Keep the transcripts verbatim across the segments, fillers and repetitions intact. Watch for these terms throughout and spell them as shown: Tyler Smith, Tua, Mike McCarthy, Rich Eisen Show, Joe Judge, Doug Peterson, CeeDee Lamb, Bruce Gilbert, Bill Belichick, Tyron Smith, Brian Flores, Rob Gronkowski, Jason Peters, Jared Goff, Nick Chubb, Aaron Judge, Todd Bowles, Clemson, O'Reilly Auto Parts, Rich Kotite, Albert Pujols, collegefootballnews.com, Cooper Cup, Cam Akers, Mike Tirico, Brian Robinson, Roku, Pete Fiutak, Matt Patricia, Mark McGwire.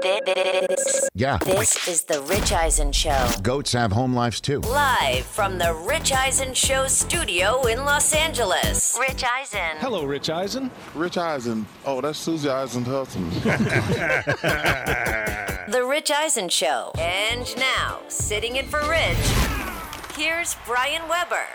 This, yeah. This is the Rich Eisen Show. Goats have home lives too. Live from the Rich Eisen Show studio in Los Angeles. Rich Eisen. Hello, Rich Eisen. Rich Eisen. Oh, that's Susie Eisenhuth. The Rich Eisen Show. And now, sitting in for Rich, here's Brian Webber.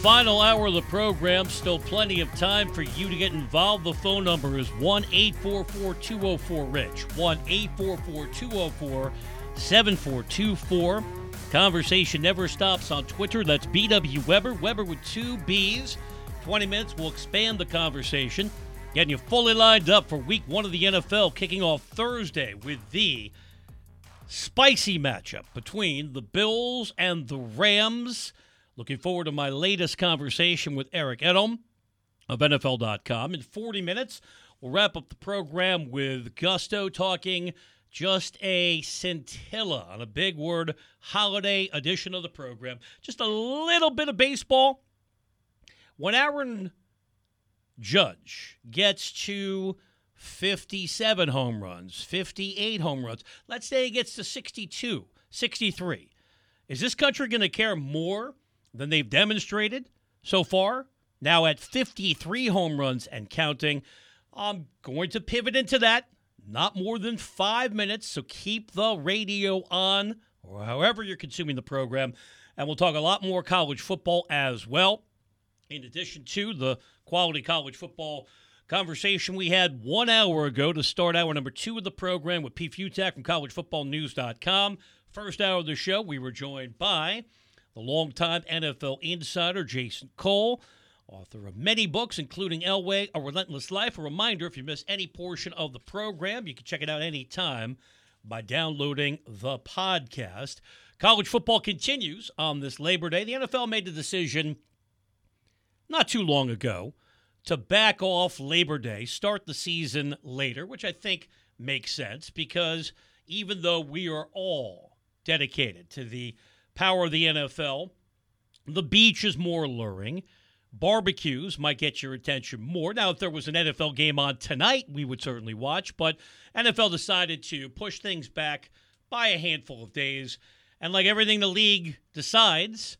Final hour of the program. Still plenty of time for you to get involved. The phone number is one eight four four two oh four RICH. one eight four four two oh four seven four two four. Conversation never stops on Twitter. That's B W Weber. Weber with two B's. twenty minutes. We'll expand the conversation. Getting you fully lined up for week one of the N F L, kicking off Thursday with the spicy matchup between the Bills and the Rams. Looking forward to my latest conversation with Eric Edholm of N F L dot com. In forty minutes, we'll wrap up the program with Gusto talking just a scintilla on a big word holiday edition of the program. Just a little bit of baseball. When Aaron Judge gets to fifty-seven home runs, fifty-eight home runs, let's say he gets to sixty-two, sixty-three, is this country going to care more than they've demonstrated so far? Now at fifty-three home runs and counting. I'm going to pivot into that. Not more than five minutes, so keep the radio on or however you're consuming the program. And we'll talk a lot more college football as well. In addition to the quality college football conversation we had one hour ago to start hour number two of the program with Pete Fiutak from college football news dot com. First hour of the show, we were joined by the longtime N F L insider, Jason Cole, author of many books, including Elway, A Relentless Life. A reminder, if you miss any portion of the program, you can check it out anytime by downloading the podcast. College football continues on this Labor Day. The N F L made the decision not too long ago to back off Labor Day, start the season later, which I think makes sense because even though we are all dedicated to the power of the N F L, the beach is more alluring. Barbecues might get your attention more. Now, if there was an N F L game on tonight, we would certainly watch, but N F L decided to push things back by a handful of days. And like everything the league decides,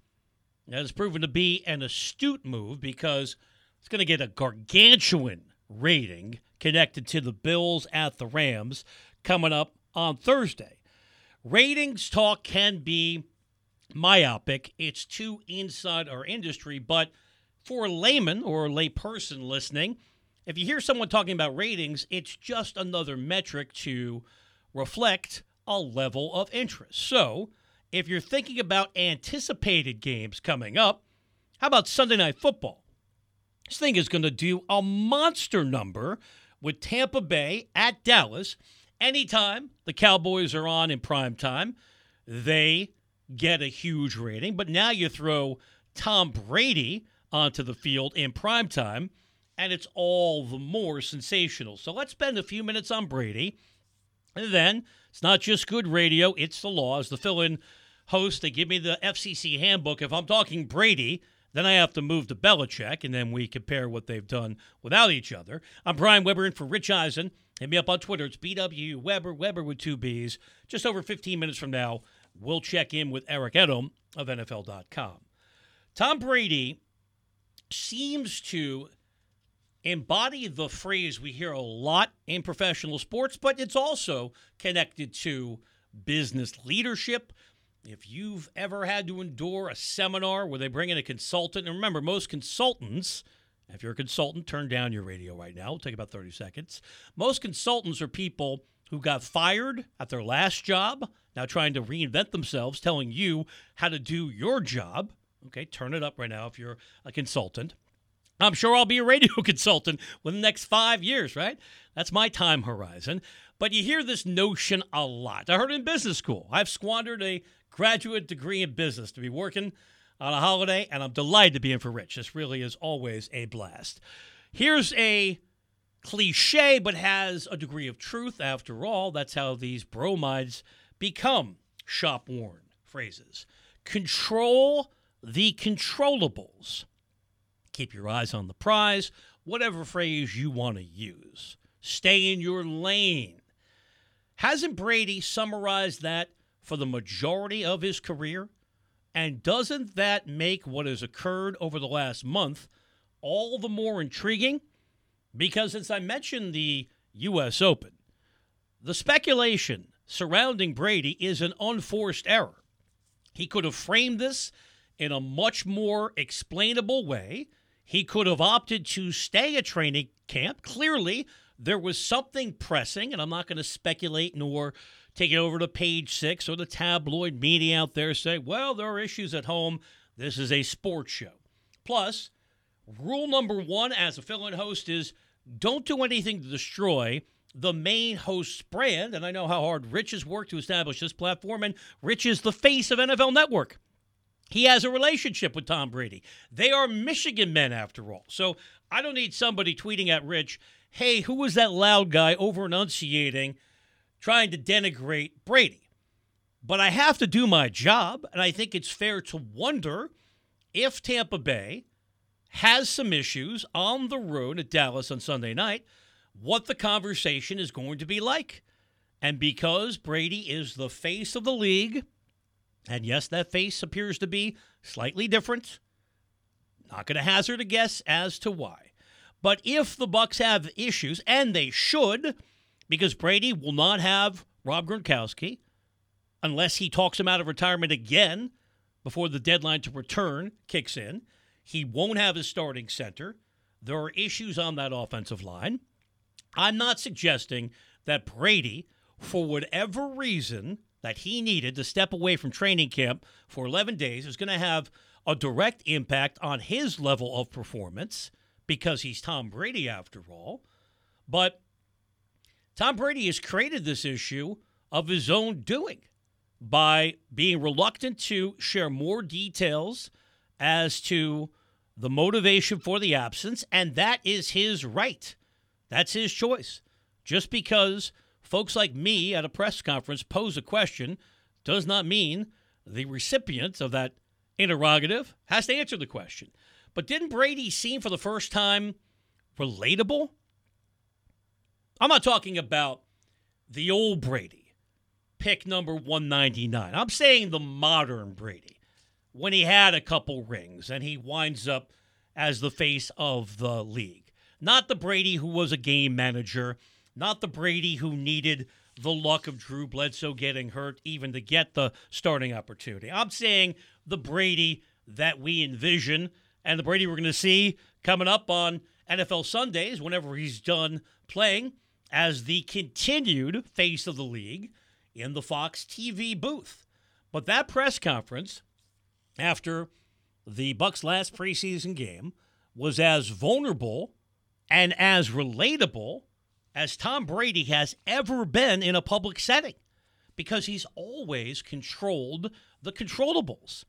that has proven to be an astute move because it's going to get a gargantuan rating connected to the Bills at the Rams coming up on Thursday. Ratings talk can be myopic. It's too inside our industry, but for a layman or a lay person listening, if you hear someone talking about ratings, it's just another metric to reflect a level of interest. So if you're thinking about anticipated games coming up, how about Sunday Night Football? This thing is going to do a monster number with Tampa Bay at Dallas. Anytime the Cowboys are on in prime time, they get a huge rating, but now you throw Tom Brady onto the field in primetime, and it's all the more sensational. So let's spend a few minutes on Brady. And then, it's not just good radio, it's the law. As the fill-in host, they give me the F C C handbook. If I'm talking Brady, then I have to move to Belichick, and then we compare what they've done without each other. I'm Brian Webber in for Rich Eisen. Hit me up on Twitter. It's B W Webber, Webber with two B's. Just over fifteen minutes from now, we'll check in with Eric Edholm of N F L dot com. Tom Brady seems to embody the phrase we hear a lot in professional sports, but it's also connected to business leadership. If you've ever had to endure a seminar where they bring in a consultant, and remember, most consultants, if you're a consultant, turn down your radio right now. It'll take about thirty seconds. Most consultants are people who got fired at their last job, now trying to reinvent themselves, telling you how to do your job. Okay, turn it up right now if you're a consultant. I'm sure I'll be a radio consultant within the next five years, right? That's my time horizon. But you hear this notion a lot. I heard it in business school. I've squandered a graduate degree in business to be working on a holiday, and I'm delighted to be in for Rich. This really is always a blast. Here's a cliche, but has a degree of truth. After all, that's how these bromides become shop-worn phrases. Control the controllables. Keep your eyes on the prize, whatever phrase you want to use. Stay in your lane. Hasn't Brady summarized that for the majority of his career? And doesn't that make what has occurred over the last month all the more intriguing? Because since I mentioned the U S. Open, the speculation surrounding Brady is an unforced error. He could have framed this in a much more explainable way. He could have opted to stay at training camp. Clearly, there was something pressing, and I'm not going to speculate nor take it over to Page Six or the tabloid media out there saying, well, there are issues at home. This is a sports show. Plus, rule number one as a fill-in host is don't do anything to destroy the main host's brand, and I know how hard Rich has worked to establish this platform, and Rich is the face of N F L Network. He has a relationship with Tom Brady. They are Michigan men, after all. So I don't need somebody tweeting at Rich, hey, who was that loud guy over-enunciating, trying to denigrate Brady? But I have to do my job, and I think it's fair to wonder if Tampa Bay has some issues on the road at Dallas on Sunday night, what the conversation is going to be like. And because Brady is the face of the league, and yes, that face appears to be slightly different, not going to hazard a guess as to why. But if the Bucs have issues, and they should, because Brady will not have Rob Gronkowski unless he talks him out of retirement again before the deadline to return kicks in. He won't have his starting center. There are issues on that offensive line. I'm not suggesting that Brady, for whatever reason that he needed to step away from training camp for eleven days, is going to have a direct impact on his level of performance because he's Tom Brady after all. But Tom Brady has created this issue of his own doing by being reluctant to share more details as to the motivation for the absence, and that is his right. That's his choice. Just because folks like me at a press conference pose a question does not mean the recipient of that interrogative has to answer the question. But didn't Brady seem for the first time relatable? I'm not talking about the old Brady, pick number one ninety-nine. I'm saying the modern Brady, when he had a couple rings and he winds up as the face of the league. Not the Brady who was a game manager, not the Brady who needed the luck of Drew Bledsoe getting hurt even to get the starting opportunity. I'm saying the Brady that we envision and the Brady we're going to see coming up on N F L Sundays whenever he's done playing as the continued face of the league in the Fox T V booth. But that press conference after the Bucs' last preseason game was as vulnerable and as relatable as Tom Brady has ever been in a public setting because he's always controlled the controllables.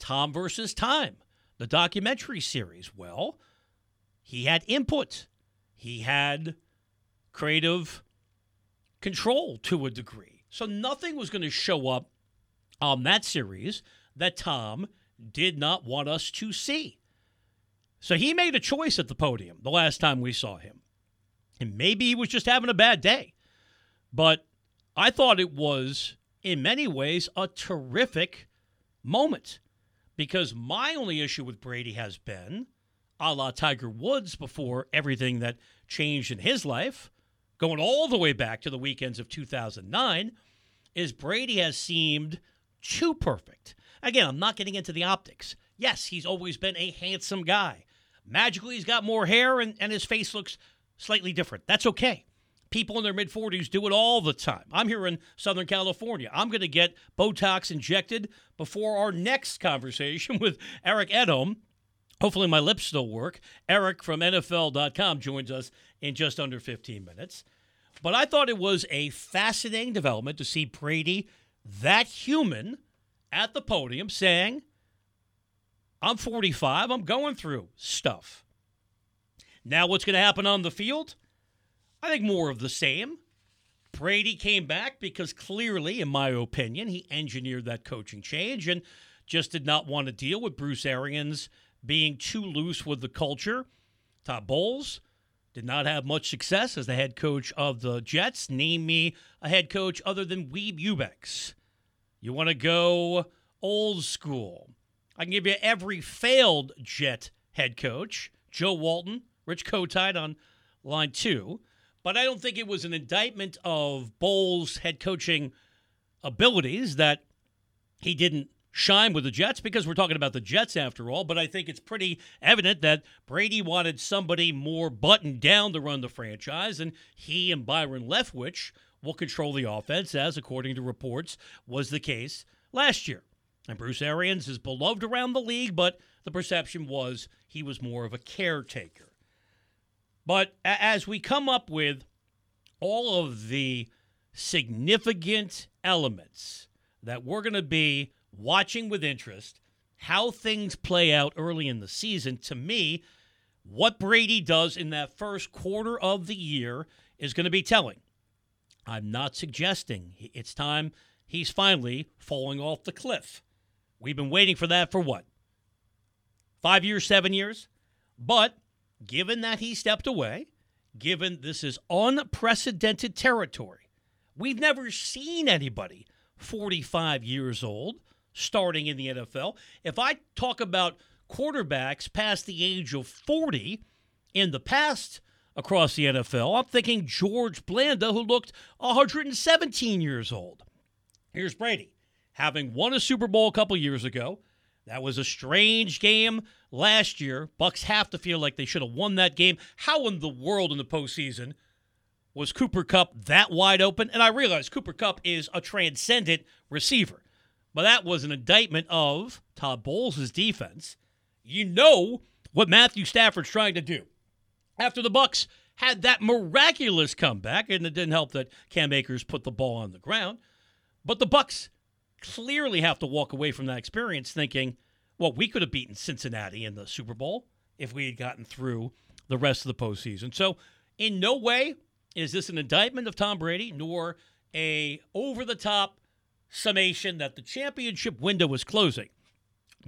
Tom versus Time, the documentary series. Well, he had input. He had creative control to a degree. So nothing was going to show up on that series that Tom did not want us to see. So he made a choice at the podium the last time we saw him. And maybe he was just having a bad day. But I thought it was, in many ways, a terrific moment. Because my only issue with Brady has been, a la Tiger Woods before everything that changed in his life, going all the way back to the weekends of two thousand nine, is Brady has seemed too perfect. Again, I'm not getting into the optics. Yes, he's always been a handsome guy. Magically, he's got more hair and, and his face looks slightly different. That's okay. People in their mid-forties do it all the time. I'm here in Southern California. I'm going to get Botox injected before our next conversation with Eric Edholm. Hopefully my lips still work. Eric from N F L dot com joins us in just under fifteen minutes. But I thought it was a fascinating development to see Brady, that human, at the podium saying, I'm forty-five. I'm going through stuff. Now what's going to happen on the field? I think more of the same. Brady came back because clearly, in my opinion, he engineered that coaching change and just did not want to deal with Bruce Arians being too loose with the culture. Todd Bowles Did not have much success as the head coach of the Jets. Name me a head coach other than Weeb Ewbank. You want to go old school. I can give you every failed Jet head coach. Joe Walton, Rich Kotite on line two. But I don't think it was an indictment of Bowles' head coaching abilities that he didn't shine with the Jets, because we're talking about the Jets after all. But I think it's pretty evident that Brady wanted somebody more buttoned down to run the franchise, and he and Byron Leftwich will control the offense, as according to reports was the case last year. And Bruce Arians is beloved around the league, but the perception was he was more of a caretaker. But as we come up with all of the significant elements that we're going to be watching with interest, how things play out early in the season, to me, what Brady does in that first quarter of the year is going to be telling. I'm not suggesting it's time he's finally falling off the cliff. We've been waiting for that for what? Five years, seven years? But given that he stepped away, given this is unprecedented territory, we've never seen anybody forty-five years old starting in the N F L. If I talk about quarterbacks past the age of forty in the past across the N F L, I'm thinking George Blanda, who looked one hundred seventeen years old. Here's Brady, having won a Super Bowl a couple years ago. That was a strange game last year. Bucks have to feel like they should have won that game. How in the world in the postseason was Cooper Cup that wide open? And I realize Cooper Cup is a transcendent receiver. But that was an indictment of Todd Bowles' defense. You know what Matthew Stafford's trying to do. After the Bucks had that miraculous comeback, and it didn't help that Cam Akers put the ball on the ground, but the Bucks clearly have to walk away from that experience thinking, well, we could have beaten Cincinnati in the Super Bowl if we had gotten through the rest of the postseason. So in no way is this an indictment of Tom Brady, nor a over-the-top summation that the championship window is closing.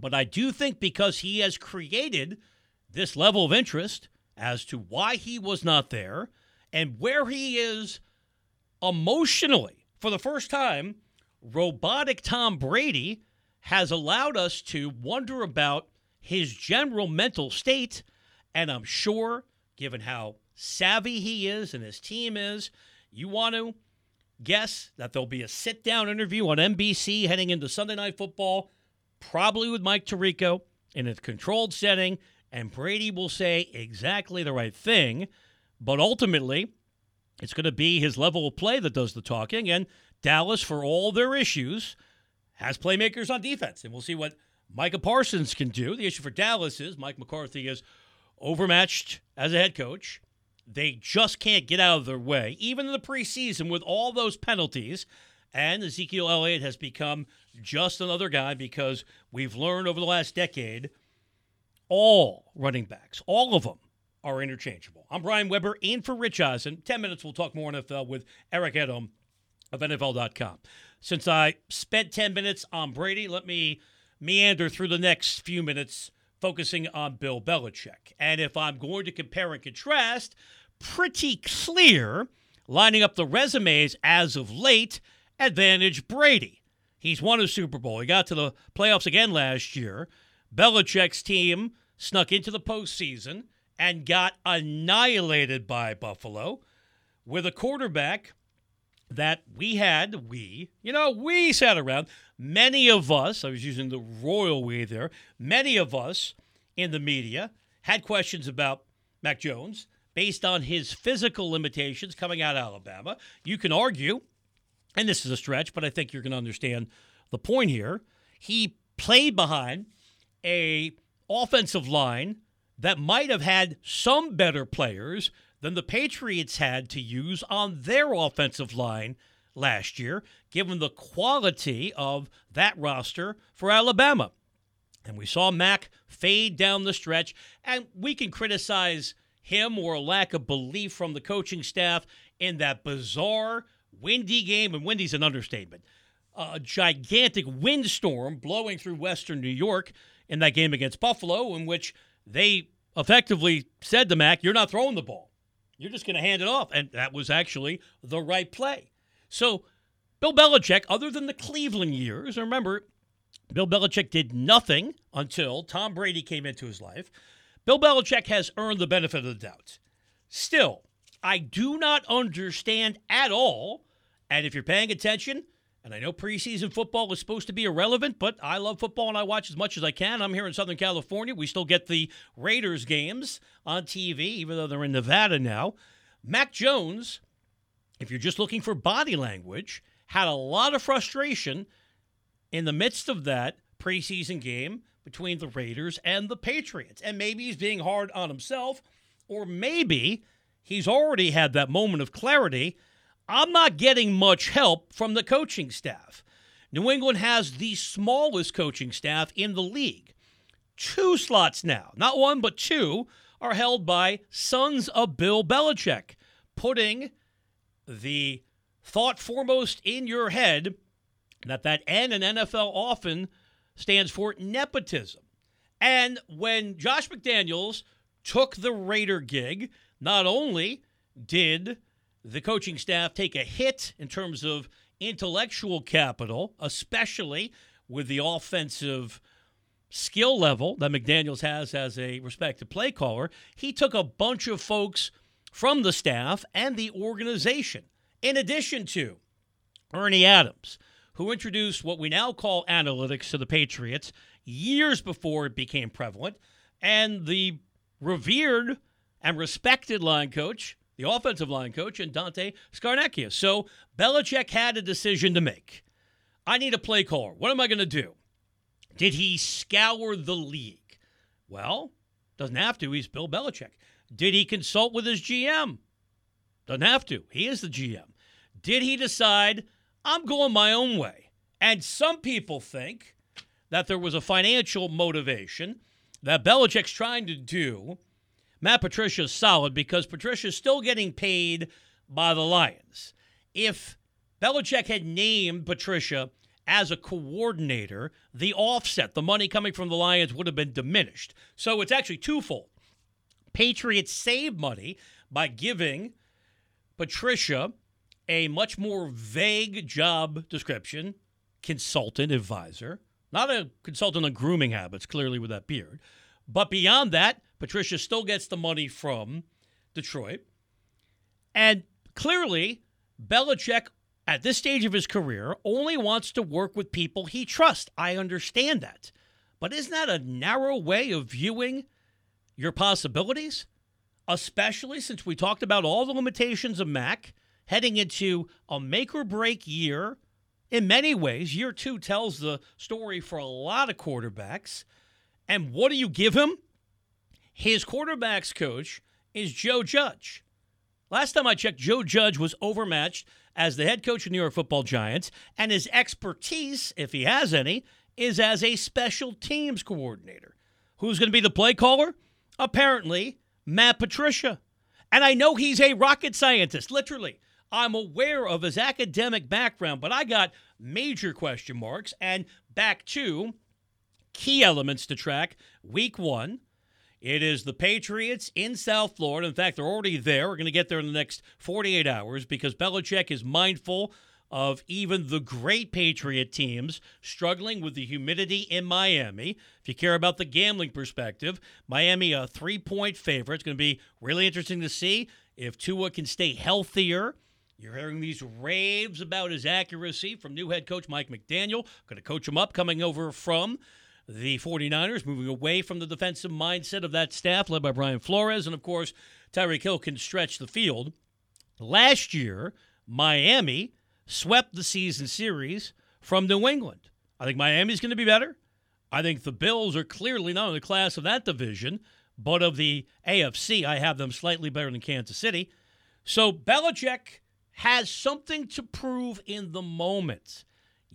But I do think because he has created this level of interest as to why he was not there and where he is emotionally, for the first time, robotic Tom Brady has allowed us to wonder about his general mental state, and I'm sure, given how savvy he is and his team is, you want to guess that there'll be a sit-down interview on N B C heading into Sunday Night Football, probably with Mike Tirico, in a controlled setting, and Brady will say exactly the right thing, but ultimately, it's going to be his level of play that does the talking, and Dallas, for all their issues, has playmakers on defense, and we'll see what Micah Parsons can do. The issue for Dallas is Mike McCarthy is overmatched as a head coach. They just can't get out of their way, even in the preseason with all those penalties. And Ezekiel Elliott has become just another guy because we've learned over the last decade, all running backs, all of them, are interchangeable. I'm Brian Webber, in for Rich Eisen. ten minutes, we'll talk more N F L with Eric Edholm of N F L dot com. Since I spent ten minutes on Brady, let me meander through the next few minutes focusing on Bill Belichick. And if I'm going to compare and contrast, pretty clear, lining up the resumes as of late, advantage Brady. He's won a Super Bowl. He got to the playoffs again last year. Belichick's team snuck into the postseason and got annihilated by Buffalo with a quarterback that we had, we, you know, we sat around, many of us, I was using the royal we there, many of us in the media had questions about Mac Jones based on his physical limitations coming out of Alabama. You can argue, and this is a stretch, but I think you're going to understand the point here. He played behind a offensive line that might have had some better players than the Patriots had to use on their offensive line last year, given the quality of that roster for Alabama. And we saw Mac fade down the stretch, and we can criticize him or a lack of belief from the coaching staff in that bizarre windy game, and windy's an understatement, a gigantic windstorm blowing through western New York in that game against Buffalo, in which they effectively said to Mac, you're not throwing the ball. You're just going to hand it off. And that was actually the right play. So Bill Belichick, other than the Cleveland years, remember, Bill Belichick did nothing until Tom Brady came into his life. Bill Belichick has earned the benefit of the doubt. Still, I do not understand at all, and if you're paying attention, and I know preseason football is supposed to be irrelevant, but I love football and I watch as much as I can. I'm here in Southern California. We still get the Raiders games on T V, even though they're in Nevada now. Mac Jones, if you're just looking for body language, had a lot of frustration in the midst of that preseason game between the Raiders and the Patriots. And maybe he's being hard on himself, or maybe he's already had that moment of clarity. I'm not getting much help from the coaching staff. New England has the smallest coaching staff in the league. Two slots now, not one, but two, are held by sons of Bill Belichick, putting the thought foremost in your head that that N in N F L often stands for nepotism. And when Josh McDaniels took the Raider gig, not only did the coaching staff take a hit in terms of intellectual capital, especially with the offensive skill level that McDaniels has as a respected play caller, he took a bunch of folks from the staff and the organization, in addition to Ernie Adams, who introduced what we now call analytics to the Patriots years before it became prevalent, and the revered and respected line coach, the offensive line coach, and Dante Scarnecchia. So Belichick had a decision to make. I need a play caller. What am I going to do? Did he scour the league? Well, doesn't have to. He's Bill Belichick. Did he consult with his G M? Doesn't have to. He is the G M. Did he decide, I'm going my own way? And some people think that there was a financial motivation that Belichick's trying to do Matt Patricia solid, because Patricia's still getting paid by the Lions. If Belichick had named Patricia as a coordinator, the offset, the money coming from the Lions, would have been diminished. So it's actually twofold. Patriots save money by giving Patricia a much more vague job description, consultant, advisor, not a consultant on grooming habits, clearly with that beard. But beyond that, Patricia still gets the money from Detroit. And clearly, Belichick, at this stage of his career, only wants to work with people he trusts. I understand that. But isn't that a narrow way of viewing your possibilities? Especially since we talked about all the limitations of Mac heading into a make-or-break year. In many ways, year two tells the story for a lot of quarterbacks. And what do you give him? His quarterbacks coach is Joe Judge. Last time I checked, Joe Judge was overmatched as the head coach of New York Football Giants, and his expertise, if he has any, is as a special teams coordinator. Who's going to be the play caller? Apparently, Matt Patricia. And I know he's a rocket scientist, literally. I'm aware of his academic background, but I got major question marks, and back to key elements to track week one. It is the Patriots in South Florida. In fact, they're already there. We're going to get there in the next forty-eight hours, because Belichick is mindful of even the great Patriot teams struggling with the humidity in Miami. If you care about the gambling perspective, Miami a three-point favorite. It's going to be really interesting to see if Tua can stay healthier. You're hearing these raves about his accuracy from new head coach Mike McDaniel. Going to coach him up, coming over from the 49ers, moving away from the defensive mindset of that staff led by Brian Flores. And, of course, Tyreek Hill can stretch the field. Last year, Miami swept the season series from New England. I think Miami's going to be better. I think the Bills are clearly not in the class of that division, but of the A F C, I have them slightly better than Kansas City. So Belichick has something to prove in the moment.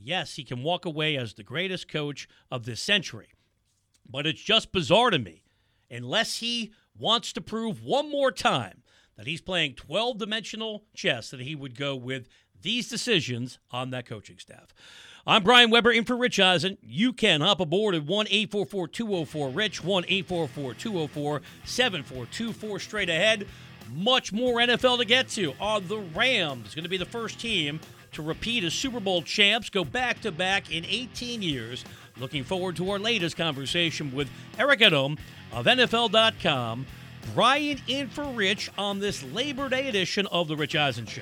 Yes, he can walk away as the greatest coach of this century. But it's just bizarre to me, unless he wants to prove one more time that he's playing twelve-dimensional chess, that he would go with these decisions on that coaching staff. I'm Brian Webber, in for Rich Eisen. You can hop aboard at one eight four four two oh four RICH, one eight four four two oh four seven four two four. Straight ahead, much more N F L to get to. Are the Rams going to be the first team to repeat as Super Bowl champs, go back-to-back in eighteen years? Looking forward to our latest conversation with Eric Edholm of N F L dot com. Brian in for Rich on this Labor Day edition of The Rich Eisen Show.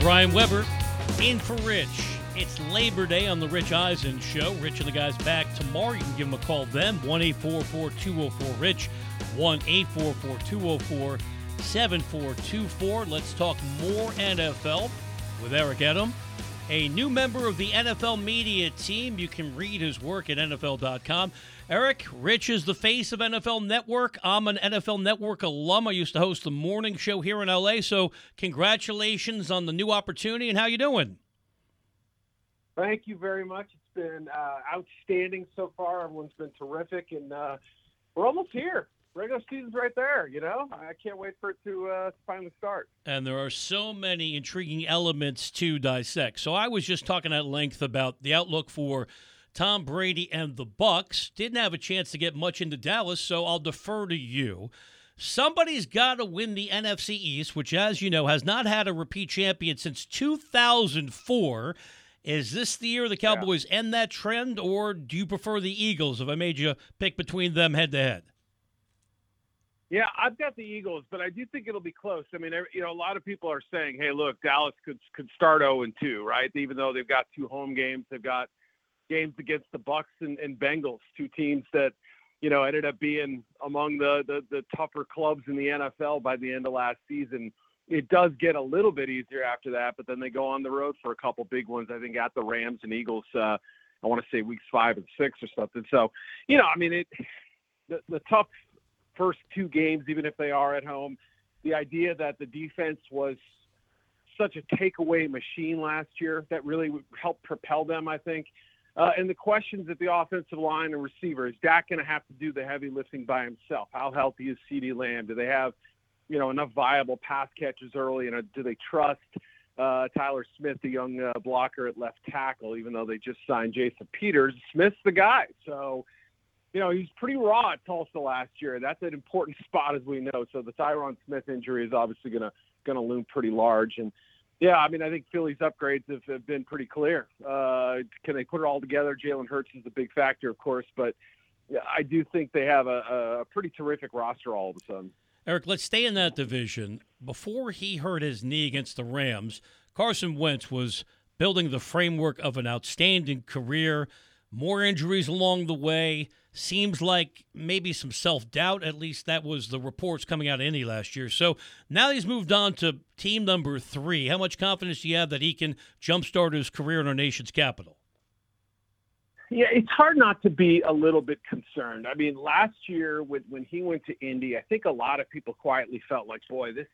Brian Webber, in for Rich. It's Labor Day on the Rich Eisen Show. Rich and the guys back tomorrow. You can give them a call then, one eight four four two oh four RICH, one eight four four two oh four seven four two four. Let's talk more N F L with Eric Edholm, a new member of the N F L media team. You can read his work at N F L dot com. Eric, Rich is the face of N F L Network. I'm an N F L Network alum. I used to host the morning show here in L A, so congratulations on the new opportunity, and how you doing? Thank you very much. It's been uh, outstanding so far. Everyone's been terrific, and uh, we're almost here. Regular season's right there, you know? I can't wait for it to uh, finally start. And there are so many intriguing elements to dissect. So I was just talking at length about the outlook for Tom Brady and the Bucks. Didn't have a chance to get much into Dallas, so I'll defer to you. Somebody's got to win the N F C East, which, as you know, has not had a repeat champion since two thousand four. Is this the year the Cowboys yeah. end that trend, or do you prefer the Eagles if I made you pick between them head-to-head? Yeah, I've got the Eagles, but I do think it'll be close. I mean, you know, a lot of people are saying, hey, look, Dallas could could start oh and two, right? Even though they've got two home games, they've got games against the Bucs and, and Bengals, two teams that, you know, ended up being among the, the, the tougher clubs in the N F L by the end of last season. It does get a little bit easier after that, but then they go on the road for a couple big ones, I think, at the Rams and Eagles, uh, I want to say weeks five and six or something. So, you know, I mean, it the, the tough – first two games, even if they are at home, the idea that the defense was such a takeaway machine last year that really helped propel them, I think. Uh, and the questions at the offensive line and receiver, is Dak going to have to do the heavy lifting by himself? How healthy is CeeDee Lamb? Do they have, you know, enough viable pass catches early? And you know, do they trust uh, Tyler Smith, the young uh, blocker at left tackle, even though they just signed Jason Peters? Smith's the guy. So, you know, he was pretty raw at Tulsa last year. That's an important spot, as we know. So the Tyron Smith injury is obviously going to going to loom pretty large. And Yeah, I mean, I think Philly's upgrades have, have been pretty clear. Uh, can they put it all together? Jalen Hurts is a big factor, of course, but I do think they have a, a pretty terrific roster all of a sudden. Eric, let's stay in that division. Before he hurt his knee against the Rams, Carson Wentz was building the framework of an outstanding career, more injuries along the way, seems like maybe some self-doubt. At least that was the reports coming out of Indy last year. So now he's moved on to team number three. How much confidence do you have that he can jumpstart his career in our nation's capital? Yeah, it's hard not to be a little bit concerned. I mean, last year with, when he went to Indy, I think a lot of people quietly felt like, boy, this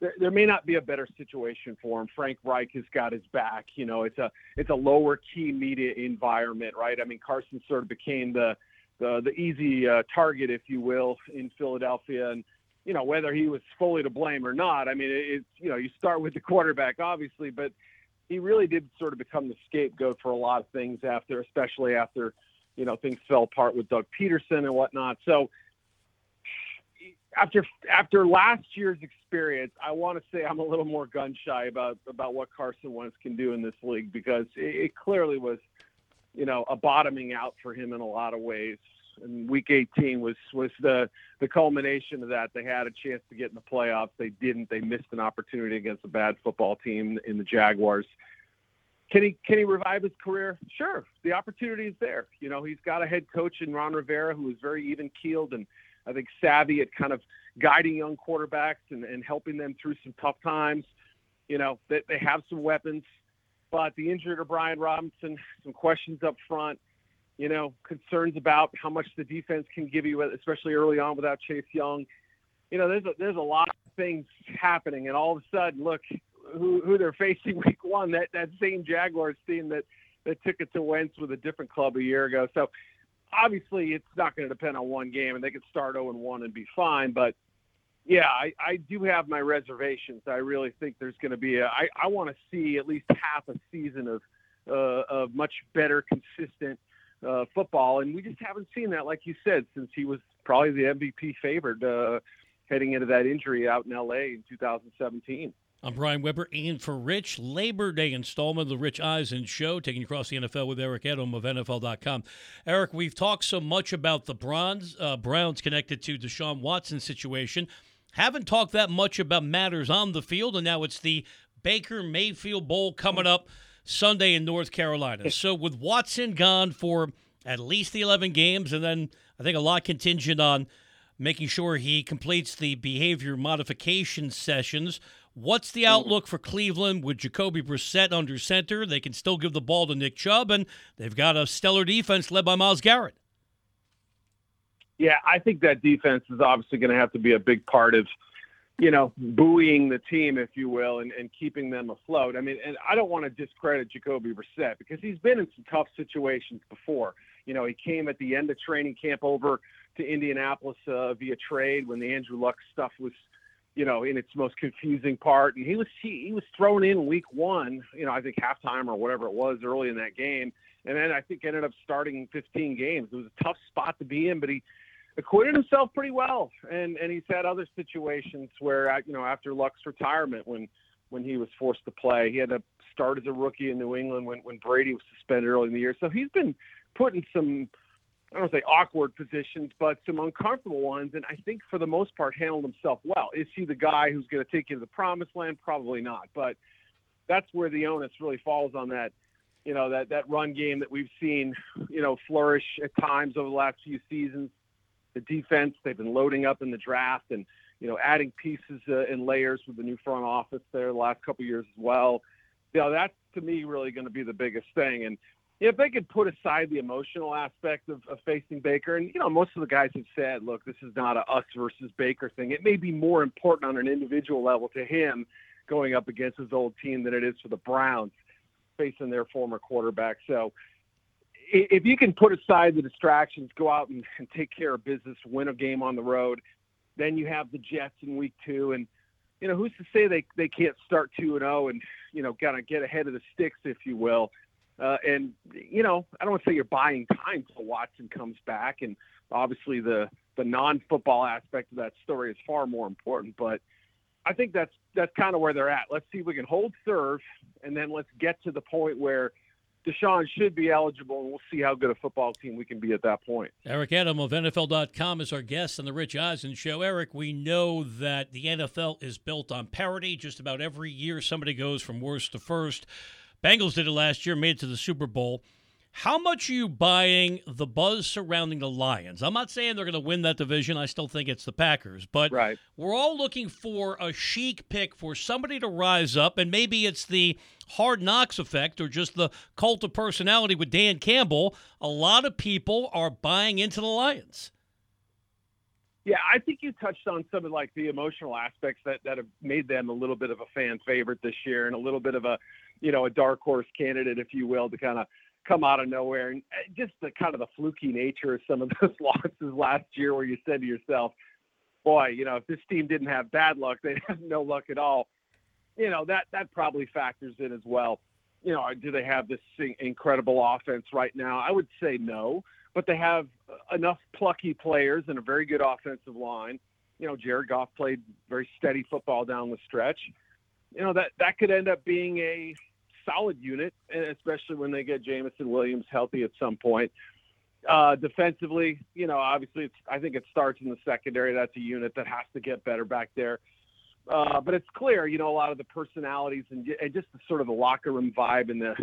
there, there may not be a better situation for him. Frank Reich has got his back. You know, it's a it's a lower-key media environment, right? I mean, Carson sort of became the the, the easy uh, target, if you will, in Philadelphia. And, you know, whether he was fully to blame or not, I mean, it's, you know, you start with the quarterback, obviously, but he really did sort of become the scapegoat for a lot of things after, especially after, you know, things fell apart with Doug Peterson and whatnot. So after, after last year's experience, I want to say I'm a little more gun shy about, about what Carson Wentz can do in this league, because it, it clearly was, you know, a bottoming out for him in a lot of ways. And week eighteen was, was the, the culmination of that. They had a chance to get in the playoffs. They didn't. They missed an opportunity against a bad football team in the Jaguars. Can he, can he revive his career? Sure. The opportunity is there. You know, he's got a head coach in Ron Rivera who is very even-keeled and I think savvy at kind of guiding young quarterbacks and, and helping them through some tough times. You know, they, they have some weapons, but the injury to Brian Robinson, some questions up front, you know, concerns about how much the defense can give you, especially early on without Chase Young. You know, there's a, there's a lot of things happening, and all of a sudden, look who, who they're facing week one, that, that same Jaguars team that, that took it to Wentz with a different club a year ago. So obviously it's not going to depend on one game, and they could start oh and one and be fine. But, yeah, I, I do have my reservations. I really think there's going to be a I, – I want to see at least half a season of, uh, of much better, consistent – Uh, football, and we just haven't seen that, like you said, since he was probably the M V P favorite uh, heading into that injury out in L A in two thousand seventeen. I'm Brian Webber, and for Rich, Labor Day installment of the Rich Eisen Show, taking you across the N F L with Eric Edholm of N F L dot com. Eric, we've talked so much about the Browns, uh, Browns connected to Deshaun Watson's situation. Haven't talked that much about matters on the field, and now it's the Baker Mayfield Bowl coming up Sunday in North Carolina. So with Watson gone for at least the eleven games, and then I think a lot contingent on making sure he completes the behavior modification sessions, what's the outlook for Cleveland with Jacoby Brissett under center? They can still give the ball to Nick Chubb, and they've got a stellar defense led by Myles Garrett. Yeah, I think that defense is obviously going to have to be a big part of, you know, buoying the team, if you will, and, and keeping them afloat. I mean, and I don't want to discredit Jacoby Brissett because he's been in some tough situations before. You know, he came at the end of training camp over to Indianapolis uh, via trade when the Andrew Luck stuff was, you know, in its most confusing part. And he was he, he was thrown in week one, you know, I think halftime or whatever it was early in that game. And then I think ended up starting fifteen games. It was a tough spot to be in, but he acquitted himself pretty well, and, and he's had other situations where, you know, after Luck's retirement, when when he was forced to play, he had to start as a rookie in New England when, when Brady was suspended early in the year. So he's been put in some, I don't say awkward positions, but some uncomfortable ones, and I think for the most part handled himself well. Is he the guy who's going to take you to the promised land? Probably not, but that's where the onus really falls on that, you know, that, that run game that we've seen, you know, flourish at times over the last few seasons. The defense, they've been loading up in the draft and, you know, adding pieces uh, and layers with the new front office there the last couple of years as well. You know, that's, to me, really going to be the biggest thing. And if they could put aside the emotional aspect of, of facing Baker, and, you know, most of the guys have said, look, this is not a us versus Baker thing. It may be more important on an individual level to him going up against his old team than it is for the Browns facing their former quarterback. So, if you can put aside the distractions, go out and, and take care of business, win a game on the road, then you have the Jets in week two. And, you know, who's to say they, they can't start two and oh and, you know, kind of get ahead of the sticks, if you will. Uh, and, you know, I don't want to say you're buying time until Watson comes back. And obviously the, the non-football aspect of that story is far more important. But I think that's that's kind of where they're at. Let's see if we can hold serve, and then let's get to the point where Deshaun should be eligible, and we'll see how good a football team we can be at that point. Eric Edholm of N F L dot com is our guest on the Rich Eisen Show. Eric, we know that the N F L is built on parity. Just about every year somebody goes from worst to first. Bengals did it last year, made it to the Super Bowl. How much are you buying the buzz surrounding the Lions? I'm not saying they're going to win that division. I still think it's the Packers. But right. We're all looking for a chic pick for somebody to rise up, and maybe it's the Hard Knocks effect or just the cult of personality with Dan Campbell. A lot of people are buying into the Lions. Yeah, I think you touched on some of like the emotional aspects that, that have made them a little bit of a fan favorite this year and a little bit of a, you know, a dark horse candidate, if you will, to kind of come out of nowhere, and just the kind of the fluky nature of some of those losses last year where you said to yourself, boy, you know, if this team didn't have bad luck, they'd have no luck at all. You know, that, that probably factors in as well. You know, do they have this incredible offense right now? I would say no, but they have enough plucky players and a very good offensive line. You know, Jared Goff played very steady football down the stretch. You know, that, that could end up being a solid unit, and especially when they get Jamison Williams healthy at some point. Uh, defensively, you know, obviously, it's, I think it starts in the secondary. That's a unit that has to get better back there. Uh, but it's clear, you know, a lot of the personalities and, and just the sort of the locker room vibe and the,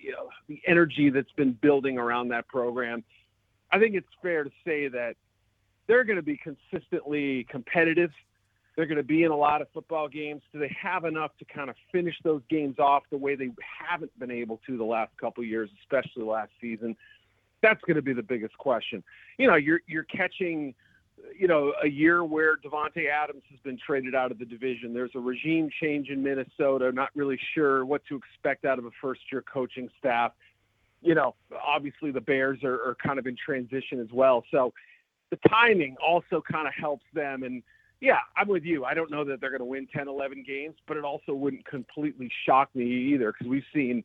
you know, the energy that's been building around that program. I think it's fair to say that they're going to be consistently competitive. They're going to be in a lot of football games. Do they have enough to kind of finish those games off the way they haven't been able to the last couple of years, especially last season? That's going to be the biggest question. You know, you're you're catching, you know, a year where Devontae Adams has been traded out of the division. There's a regime change in Minnesota. Not really sure what to expect out of a first-year coaching staff. You know, obviously the Bears are, are kind of in transition as well. So the timing also kind of helps them. And yeah, I'm with you. I don't know that they're going to win ten, eleven games, but it also wouldn't completely shock me either, because we've seen,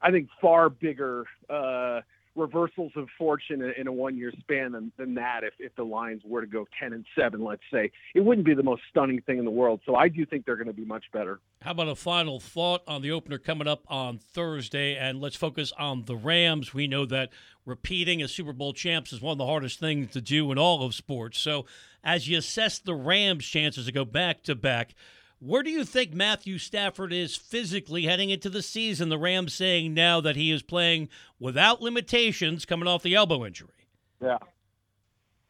I think, far bigger uh, reversals of fortune in a one-year span than, than that if, if the Lions were to go ten and seven, let's say. It wouldn't be the most stunning thing in the world, so I do think they're going to be much better. How about a final thought on the opener coming up on Thursday, and let's focus on the Rams. We know that repeating as Super Bowl champs is one of the hardest things to do in all of sports, so as you assess the Rams' chances to go back-to-back, where do you think Matthew Stafford is physically heading into the season? The Rams saying now that he is playing without limitations coming off the elbow injury. Yeah.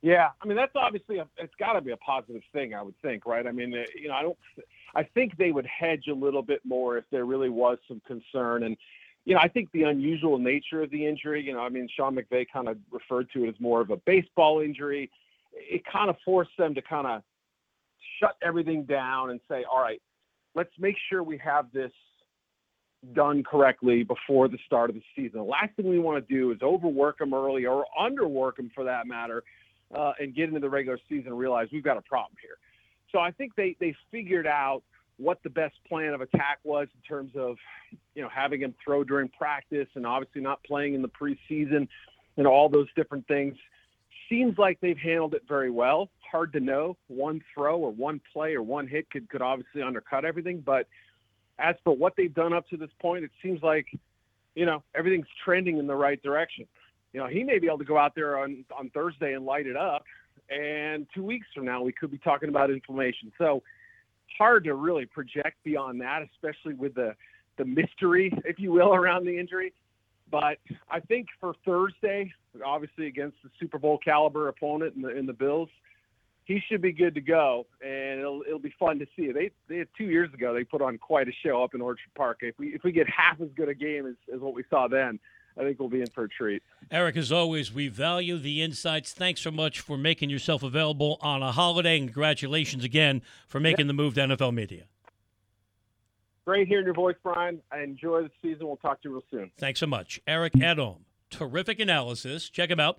Yeah, I mean, that's obviously – it's got to be a positive thing, I would think, right? I mean, you know, I don't – I think they would hedge a little bit more if there really was some concern. And, you know, I think the unusual nature of the injury, you know, I mean, Sean McVay kind of referred to it as more of a baseball injury. It kind of forced them to kind of shut everything down and say, all right, let's make sure we have this done correctly before the start of the season. The last thing we want to do is overwork them early or underwork them for that matter uh, and get into the regular season and realize we've got a problem here. So I think they, they figured out what the best plan of attack was in terms of, you know, having him throw during practice and obviously not playing in the preseason and all those different things. Seems like they've handled it very well. Hard to know. One throw or one play or one hit could, could obviously undercut everything. But as for what they've done up to this point, it seems like, you know, everything's trending in the right direction. You know, he may be able to go out there on, on Thursday and light it up. And two weeks from now, we could be talking about inflammation. So hard to really project beyond that, especially with the, the mystery, if you will, around the injury. But I think for Thursday, obviously against the Super Bowl caliber opponent in the, in the Bills, he should be good to go, and it'll it'll be fun to see. They they two years ago they put on quite a show up in Orchard Park. If we if we get half as good a game as, as what we saw then, I think we'll be in for a treat. Eric, as always, we value the insights. Thanks so much for making yourself available on a holiday, and congratulations again for making yeah. the move to N F L Media. Great hearing your voice, Brian. I enjoy the season. We'll talk to you real soon. Thanks so much. Eric Edholm, terrific analysis. Check him out,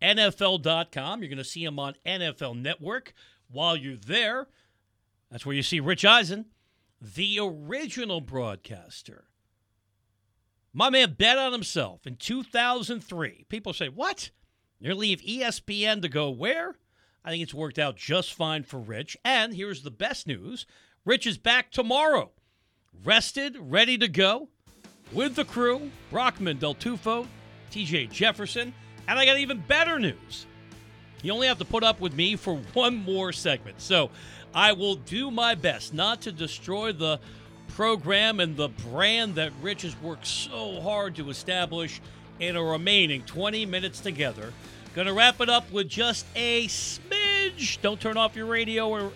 N F L dot com. You're going to see him on N F L Network. While you're there, that's where you see Rich Eisen, the original broadcaster. My man bet on himself in two thousand three. People say, what? You're going to leave E S P N to go where? I think it's worked out just fine for Rich. And here's the best news. Rich is back tomorrow, rested, ready to go, with the crew, Brockman, Del Tufo, T J Jefferson, and I got even better news. You only have to put up with me for one more segment, so I will do my best not to destroy the program and the brand that Rich has worked so hard to establish in a remaining twenty minutes together. Going to wrap it up with just a smidge. Don't turn off your radio or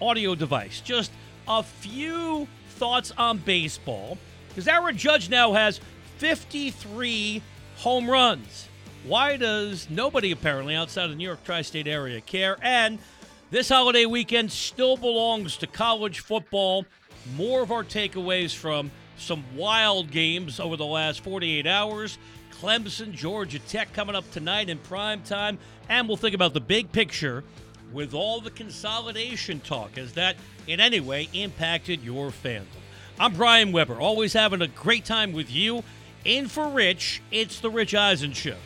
audio device. Just a few thoughts on baseball, because Aaron Judge now has fifty-three home runs. Why does nobody apparently outside of the New York tri-state area care? And this holiday weekend still belongs to college football. More of our takeaways from some wild games over the last forty-eight hours. Clemson, Georgia Tech coming up tonight in prime time. And we'll think about the big picture with all the consolidation talk. Has that in any way impacted your fandom? I'm Brian Webber, always having a great time with you. In for Rich, it's the Rich Eisen Show.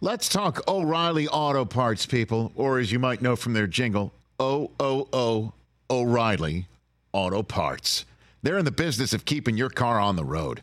Let's talk O'Reilly Auto Parts, people, or as you might know from their jingle, O O O O'Reilly Auto Parts. They're in the business of keeping your car on the road.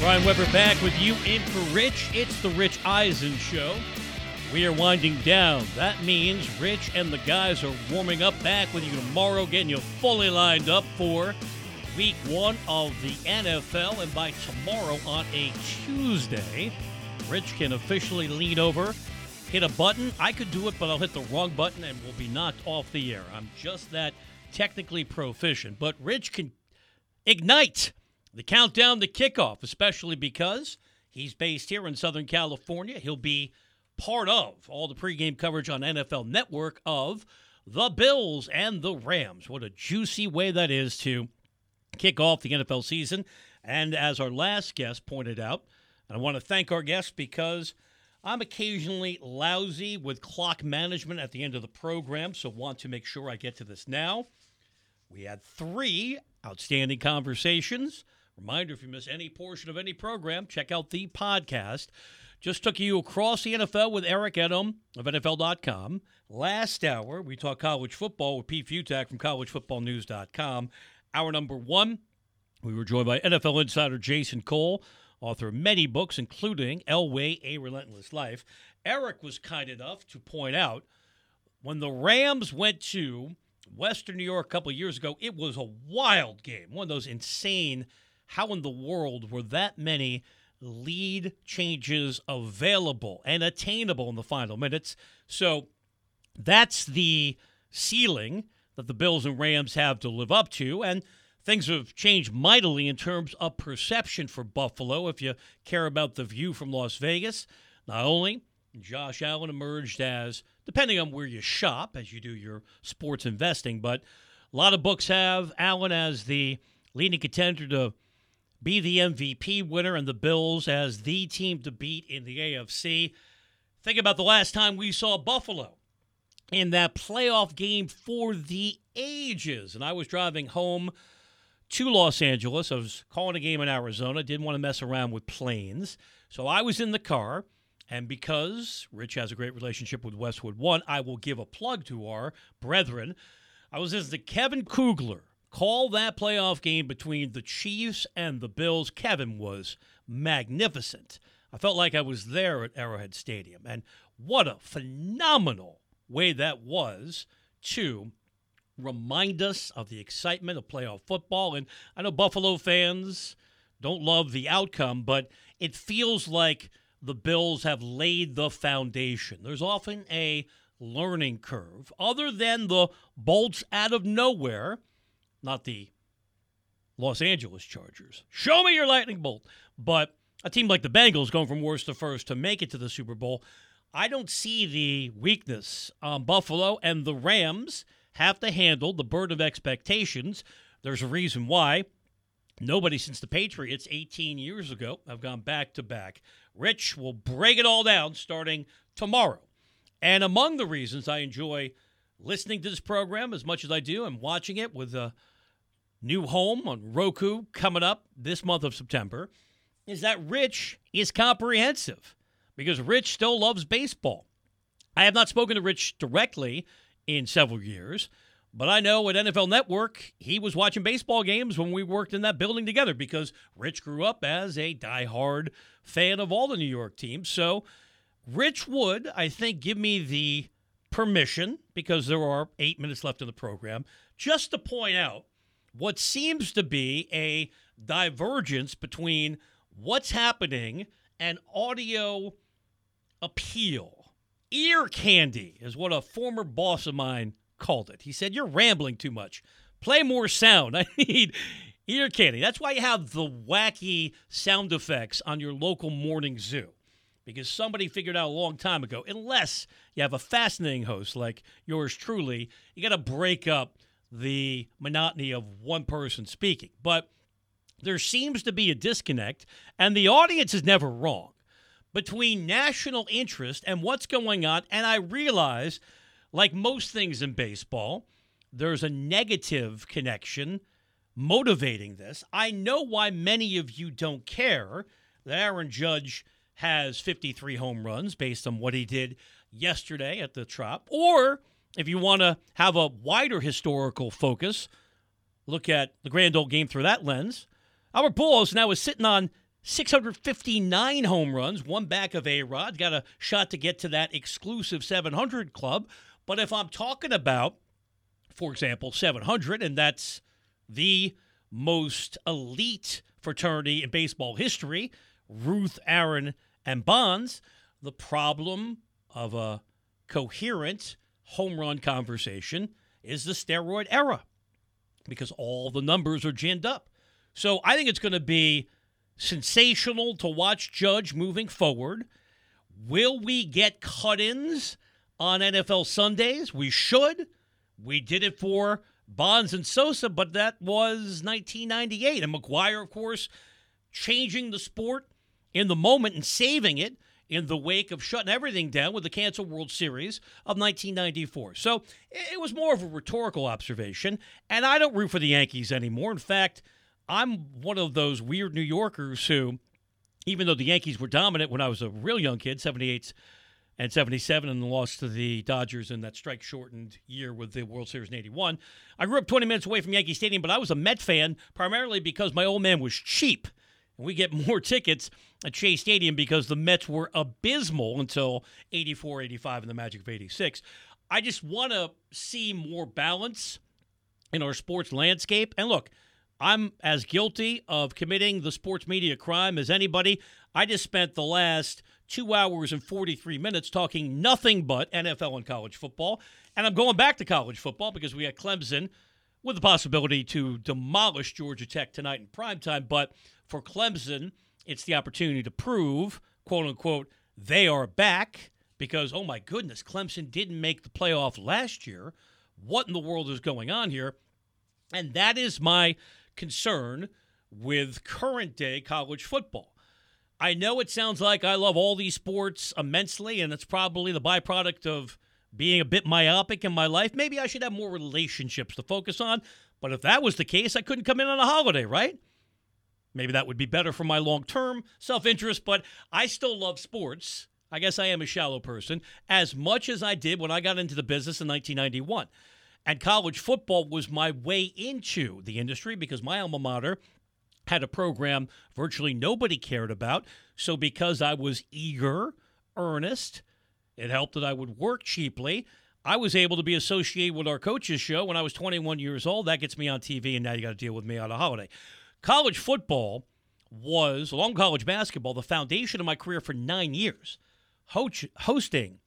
Brian Webber back with you in for Rich. It's the Rich Eisen Show. We are winding down. That means Rich and the guys are warming up, back with you tomorrow, getting you fully lined up for week one of the N F L. And by tomorrow on a Tuesday, Rich can officially lean over, hit a button. I could do it, but I'll hit the wrong button and we'll be knocked off the air. I'm just that technically proficient. But Rich can ignite the countdown to kickoff, especially because he's based here in Southern California. He'll be part of all the pregame coverage on N F L Network of the Bills and the Rams. What a juicy way that is to kick off the N F L season. And as our last guest pointed out, and I want to thank our guest because I'm occasionally lousy with clock management at the end of the program, so want to make sure I get to this now. We had three outstanding conversations. Reminder, if you miss any portion of any program, check out the podcast. Just took you across the N F L with Eric Edholm of N F L dot com. Last hour, we talked college football with Pete Fiutak from college football news dot com. Hour number one, we were joined by N F L insider Jason Cole, author of many books, including Elway, A Relentless Life. Eric was kind enough to point out when the Rams went to Western New York a couple years ago, it was a wild game, one of those insane games. How in the world were that many lead changes available and attainable in the final minutes? So that's the ceiling that the Bills and Rams have to live up to. And things have changed mightily in terms of perception for Buffalo. If you care about the view from Las Vegas, not only Josh Allen emerged as, depending on where you shop, as you do your sports investing, but A lot of books have Allen as the leading contender to be the M V P winner and the Bills as the team to beat in the A F C. Think about the last time we saw Buffalo in that playoff game for the ages. And I was driving home to Los Angeles. I was calling a game in Arizona. Didn't want to mess around with planes. So I was in the car. And because Rich has a great relationship with Westwood One, I will give a plug to our brethren. I was listening to Kevin Kugler call that playoff game between the Chiefs and the Bills. Kevin was magnificent. I felt like I was there at Arrowhead Stadium. And what a phenomenal way that was to remind us of the excitement of playoff football. And I know Buffalo fans don't love the outcome, but it feels like the Bills have laid the foundation. There's often a learning curve. Other than the bolts out of nowhere, not the Los Angeles Chargers. Show me your lightning bolt. But a team like the Bengals going from worst to first to make it to the Super Bowl, I don't see the weakness on Buffalo, and the Rams have to handle the burden of expectations. There's a reason why. Nobody since the Patriots eighteen years ago have gone back-to-back. Rich will break it all down starting tomorrow. And among the reasons I enjoy listening to this program as much as I do and watching it with a new home on Roku coming up this month of September is that Rich is comprehensive because Rich still loves baseball. I have not spoken to Rich directly in several years, but I know at N F L Network, he was watching baseball games when we worked in that building together because Rich grew up as a diehard fan of all the New York teams. So Rich would, I think, give me the permission, because there are eight minutes left in the program, just to point out what seems to be a divergence between what's happening and audio appeal. Ear candy is what a former boss of mine called it. He said, you're rambling too much. Play more sound. I need ear candy. That's why you have the wacky sound effects on your local morning zoo, because somebody figured out a long time ago, unless you have a fascinating host like yours truly, you got to break up the monotony of one person speaking. But there seems to be a disconnect, and the audience is never wrong, between national interest and what's going on. And I realize, like most things in baseball, there's a negative connection motivating this. I know why many of you don't care that Aaron Judge has fifty-three home runs based on what he did yesterday at the Trop. Or if you want to have a wider historical focus, look at the grand old game through that lens. Albert Pujols now is sitting on six hundred fifty-nine home runs, one back of A-Rod. Got a shot to get to that exclusive seven hundred club. But if I'm talking about, for example, seven hundred, and that's the most elite fraternity in baseball history, Ruth, Aaron, and Bonds, the problem of a coherent home run conversation is the steroid era, because all the numbers are ginned up. So I think it's going to be sensational to watch Judge moving forward. Will we get cut-ins on N F L Sundays? We should. We did it for Bonds and Sosa, but that was nineteen ninety-eight. And McGuire, of course, changing the sport in the moment and saving it in the wake of shutting everything down with the canceled World Series of nineteen ninety-four. So it was more of a rhetorical observation, and I don't root for the Yankees anymore. In fact, I'm one of those weird New Yorkers who, even though the Yankees were dominant when I was a real young kid, seventy-eight and seventy-seven, and the loss to the Dodgers in that strike-shortened year with the World Series in eighty-one. I grew up twenty minutes away from Yankee Stadium, but I was a Met fan primarily because my old man was cheap. And we get more tickets at Shea Stadium because the Mets were abysmal until eighty-four, eighty-five, and the Magic of eighty-six. I just want to see more balance in our sports landscape. And look, I'm as guilty of committing the sports media crime as anybody. I just spent the last two hours and forty-three minutes talking nothing but N F L and college football. And I'm going back to college football because we had Clemson with the possibility to demolish Georgia Tech tonight in primetime. But for Clemson, it's the opportunity to prove, quote unquote, they are back because, oh my goodness, Clemson didn't make the playoff last year. What in the world is going on here? And that is my concern with current-day college football. I know it sounds like I love all these sports immensely, and it's probably the byproduct of being a bit myopic in my life. Maybe I should have more relationships to focus on. But if that was the case, I couldn't come in on a holiday, right? Maybe that would be better for my long-term self-interest, but I still love sports. I guess I am a shallow person, as much as I did when I got into the business in nineteen ninety-one. And college football was my way into the industry because my alma mater had a program virtually nobody cared about. So because I was eager, earnest, it helped that I would work cheaply. I was able to be associated with our coaches show when I was twenty-one years old. That gets me on T V, and now you got to deal with me on a holiday. College football was, along with college basketball, the foundation of my career for nine years. Ho- hosting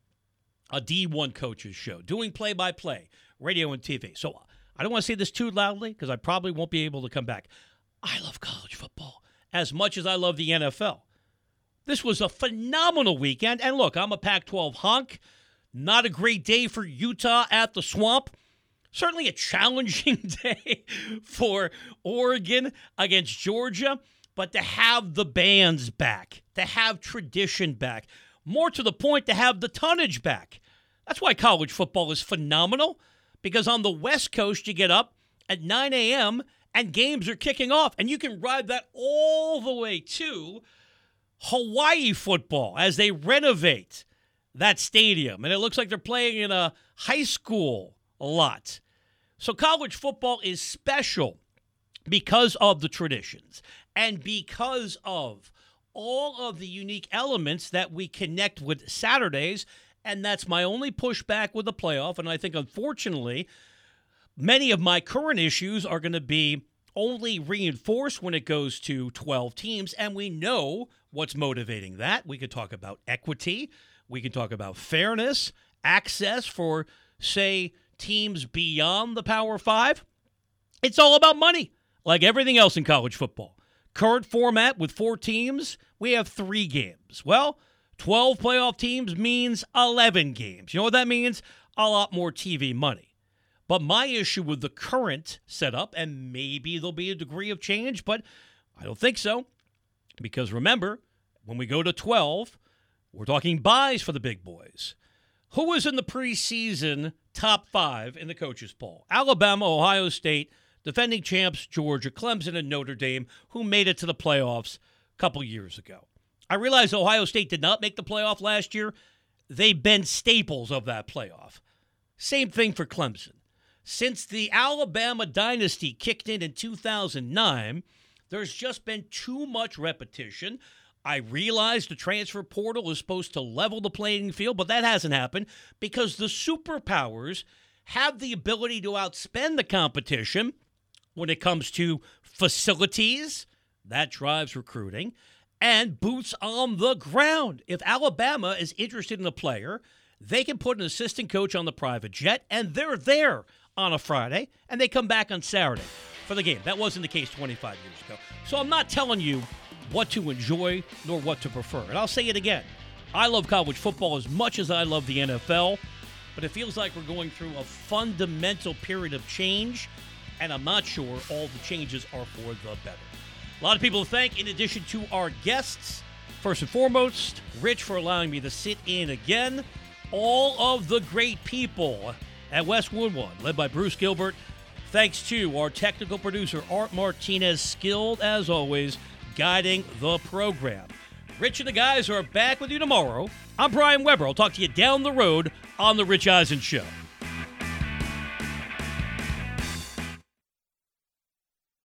a D one coaches show, doing play-by-play, radio and T V. So I don't want to say this too loudly because I probably won't be able to come back. I love college football as much as I love the N F L. This was a phenomenal weekend. And look, I'm a Pac twelve honk. Not a great day for Utah at the Swamp. Certainly a challenging day for Oregon against Georgia. But to have the bands back, to have tradition back, more to the point, to have the tonnage back. That's why college football is phenomenal. Because on the West Coast, you get up at nine a.m. and games are kicking off. And you can ride that all the way to Hawaii football as they renovate that stadium. And it looks like they're playing in a high school a lot. So college football is special because of the traditions and because of all of the unique elements that we connect with Saturdays. And that's my only pushback with the playoff. And I think, unfortunately, many of my current issues are going to be only reinforced when it goes to twelve teams. And we know what's motivating that. We could talk about equity. We can talk about fairness, access for, say, teams beyond the Power Five. It's all about money, like everything else in college football. Current format with four teams, we have three games. Well, twelve playoff teams means eleven games. You know what that means? A lot more T V money. But my issue with the current setup, and maybe there'll be a degree of change, but I don't think so. Because remember, when we go to twelve, we're talking buys for the big boys. Who was in the preseason top five in the coaches' poll? Alabama, Ohio State, defending champs Georgia, Clemson, and Notre Dame, who made it to the playoffs a couple years ago. I realize Ohio State did not make the playoff last year. They've been staples of that playoff. Same thing for Clemson. Since the Alabama dynasty kicked in in two thousand nine, there's just been too much repetition. I realize the transfer portal is supposed to level the playing field, but that hasn't happened because the superpowers have the ability to outspend the competition when it comes to facilities. That drives recruiting. And boots on the ground. If Alabama is interested in a player, they can put an assistant coach on the private jet, and they're there on a Friday, and they come back on Saturday for the game. That wasn't the case twenty-five years ago. So I'm not telling you what to enjoy, nor what to prefer. And I'll say it again. I love college football as much as I love the N F L, but it feels like we're going through a fundamental period of change, and I'm not sure all the changes are for the better. A lot of people to thank, in addition to our guests. First and foremost, Rich for allowing me to sit in again. All of the great people at Westwood One, led by Bruce Gilbert. Thanks to our technical producer, Art Martinez, skilled as always, guiding the program. Rich and the guys are back with you tomorrow. I'm Brian Webber. I'll talk to you down the road on The Rich Eisen Show.